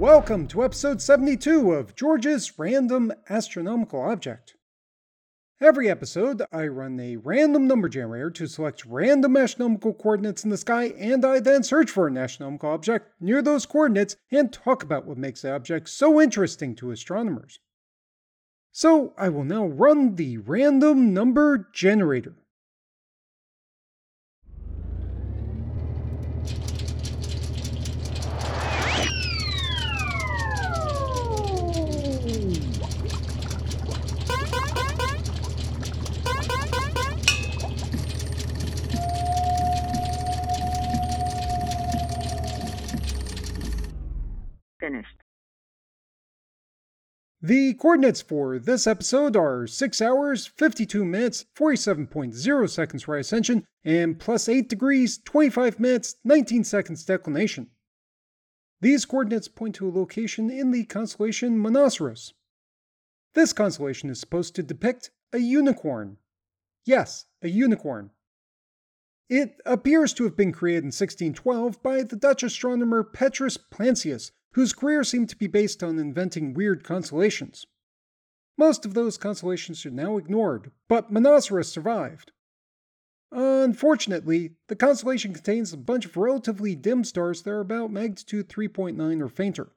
Welcome to episode 72 of George's Random Astronomical Object. Every episode, I run a random number generator to select random astronomical coordinates in the sky, and I then search for an astronomical object near those coordinates and talk about what makes the object so interesting to astronomers. So I will now run the random number generator. Finished. The coordinates for this episode are 6 hours, 52 minutes, 47.0 seconds right ascension, and plus 8 degrees, 25 minutes, 19 seconds declination. These coordinates point to a location in the constellation Monoceros. This constellation is supposed to depict a unicorn. Yes, a unicorn. It appears to have been created in 1612 by the Dutch astronomer Petrus Plancius, whose career seemed to be based on inventing weird constellations. Most of those constellations are now ignored, but Monoceros survived. Unfortunately, the constellation contains a bunch of relatively dim stars that are about magnitude 3.9 or fainter.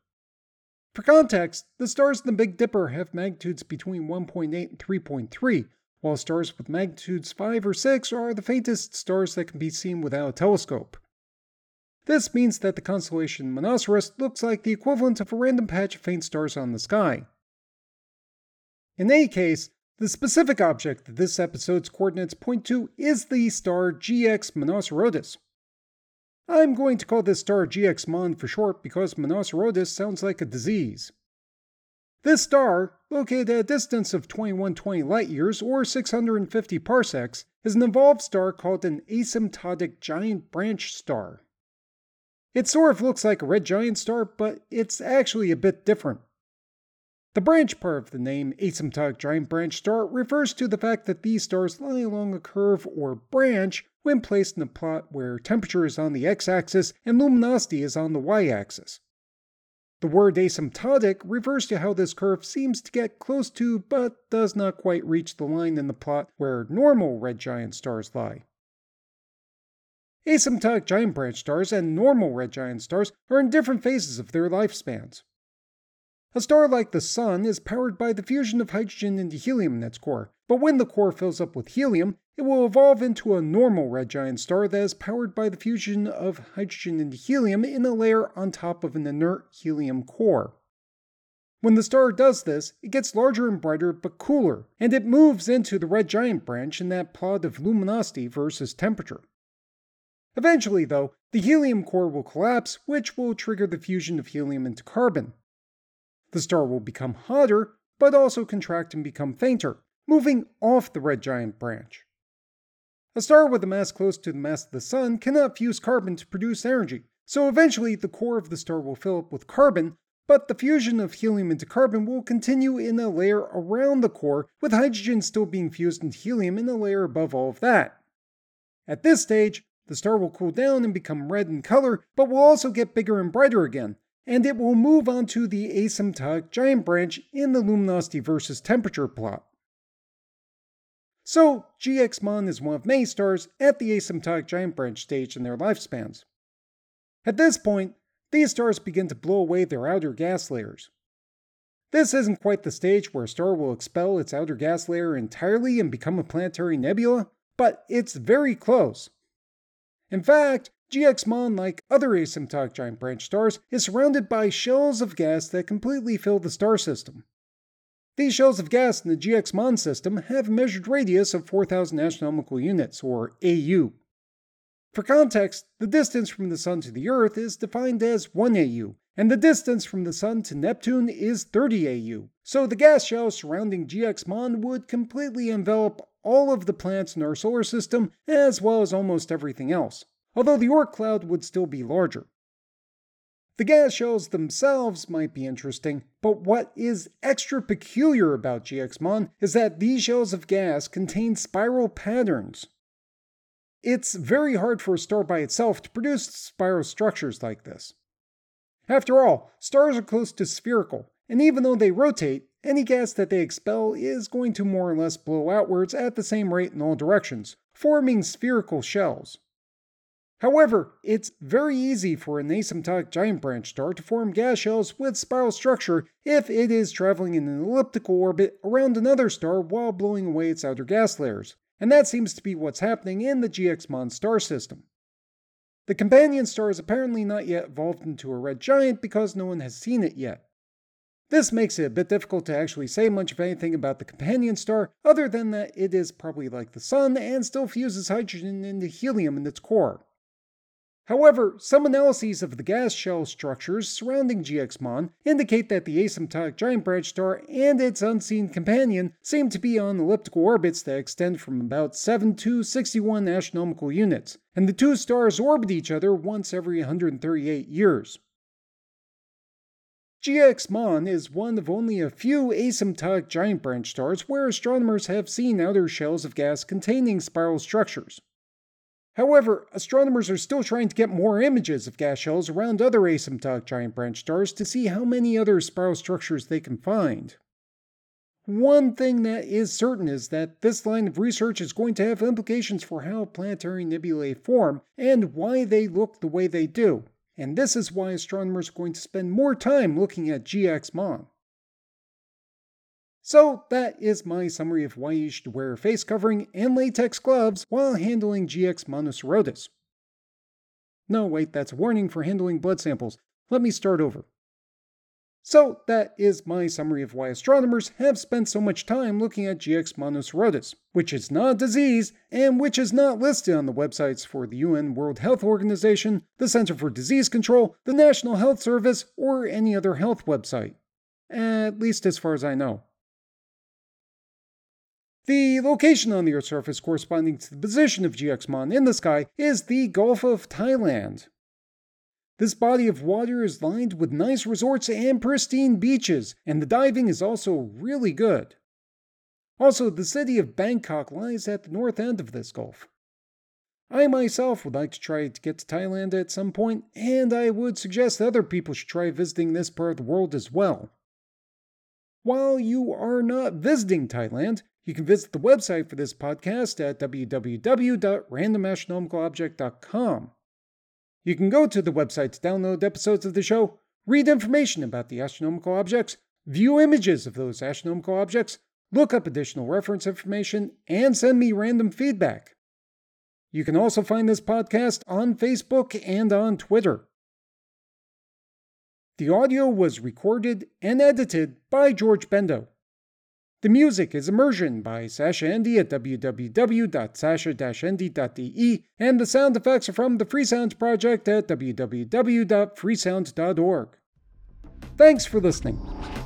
For context, the stars in the Big Dipper have magnitudes between 1.8 and 3.3, while stars with magnitudes 5 or 6 are the faintest stars that can be seen without a telescope. This means that the constellation Monoceros looks like the equivalent of a random patch of faint stars on the sky. In any case, the specific object that this episode's coordinates point to is the star GX Monocerotis. I'm going to call this star GX Mon for short because Monocerotis sounds like a disease. This star, located at a distance of 2120 light-years or 650 parsecs, is an evolved star called an asymptotic giant branch star. It sort of looks like a red giant star, but it's actually a bit different. The branch part of the name asymptotic giant branch star refers to the fact that these stars lie along a curve or branch when placed in a plot where temperature is on the x-axis and luminosity is on the y-axis. The word asymptotic refers to how this curve seems to get close to but does not quite reach the line in the plot where normal red giant stars lie. Asymptotic giant branch stars and normal red giant stars are in different phases of their lifespans. A star like the Sun is powered by the fusion of hydrogen into helium in its core, but when the core fills up with helium, it will evolve into a normal red giant star that is powered by the fusion of hydrogen into helium in a layer on top of an inert helium core. When the star does this, it gets larger and brighter but cooler, and it moves into the red giant branch in that plot of luminosity versus temperature. Eventually, though, the helium core will collapse, which will trigger the fusion of helium into carbon. The star will become hotter, but also contract and become fainter, moving off the red giant branch. A star with a mass close to the mass of the Sun cannot fuse carbon to produce energy, so eventually the core of the star will fill up with carbon, but the fusion of helium into carbon will continue in a layer around the core, with hydrogen still being fused into helium in a layer above all of that. At this stage, the star will cool down and become red in color, but will also get bigger and brighter again, and it will move onto the asymptotic giant branch in the luminosity versus temperature plot. So, GX Mon is one of many stars at the asymptotic giant branch stage in their lifespans. At this point, these stars begin to blow away their outer gas layers. This isn't quite the stage where a star will expel its outer gas layer entirely and become a planetary nebula, but it's very close. In fact, GX Mon, like other asymptotic giant branch stars, is surrounded by shells of gas that completely fill the star system. These shells of gas in the GX Mon system have a measured radius of 4,000 astronomical units, or AU. For context, the distance from the Sun to the Earth is defined as 1 AU, and the distance from the Sun to Neptune is 30 AU, so the gas shells surrounding GX Mon would completely envelop all of the planets in our solar system, as well as almost everything else, although the Oort cloud would still be larger. The gas shells themselves might be interesting, but what is extra peculiar about GX Mon is that these shells of gas contain spiral patterns. It's very hard for a star by itself to produce spiral structures like this. After all, stars are close to spherical, and even though they rotate, any gas that they expel is going to more or less blow outwards at the same rate in all directions, forming spherical shells. However, it's very easy for an asymptotic giant branch star to form gas shells with spiral structure if it is traveling in an elliptical orbit around another star while blowing away its outer gas layers, and that seems to be what's happening in the GX Mon star system. The companion star is apparently not yet evolved into a red giant because no one has seen it yet. This makes it a bit difficult to actually say much of anything about the companion star, other than that it is probably like the sun and still fuses hydrogen into helium in its core. However, some analyses of the gas shell structures surrounding GX Mon indicate that the asymptotic giant branch star and its unseen companion seem to be on elliptical orbits that extend from about 7 to 61 astronomical units, and the two stars orbit each other once every 138 years. GX Mon is one of only a few asymptotic giant branch stars where astronomers have seen outer shells of gas containing spiral structures. However, astronomers are still trying to get more images of gas shells around other asymptotic giant branch stars to see how many other spiral structures they can find. One thing that is certain is that this line of research is going to have implications for how planetary nebulae form and why they look the way they do, and this is why astronomers are going to spend more time looking at GX Mon. So that is my summary of why you should wear a face covering and latex gloves while handling GX Monocerotis. No, wait, that's a warning for handling blood samples. Let me start over. So that is my summary of why astronomers have spent so much time looking at GX Monocerotis, which is not a disease and which is not listed on the websites for the UN World Health Organization, the Center for Disease Control, the National Health Service, or any other health website. At least as far as I know. The location on the Earth's surface corresponding to the position of GX Mon in the sky is the Gulf of Thailand. This body of water is lined with nice resorts and pristine beaches, and the diving is also really good. Also, the city of Bangkok lies at the north end of this gulf. I myself would like to try to get to Thailand at some point, and I would suggest that other people should try visiting this part of the world as well. While you are not visiting Thailand, you can visit the website for this podcast at www.randomastronomicalobject.com. You can go to the website to download episodes of the show, read information about the astronomical objects, view images of those astronomical objects, look up additional reference information, and send me random feedback. You can also find this podcast on Facebook and on Twitter. The audio was recorded and edited by George Bendo. The music is Immersion by Sasha Endy at www.sasha-endy.de, and the sound effects are from the Freesound Project at www.freesound.org. Thanks for listening.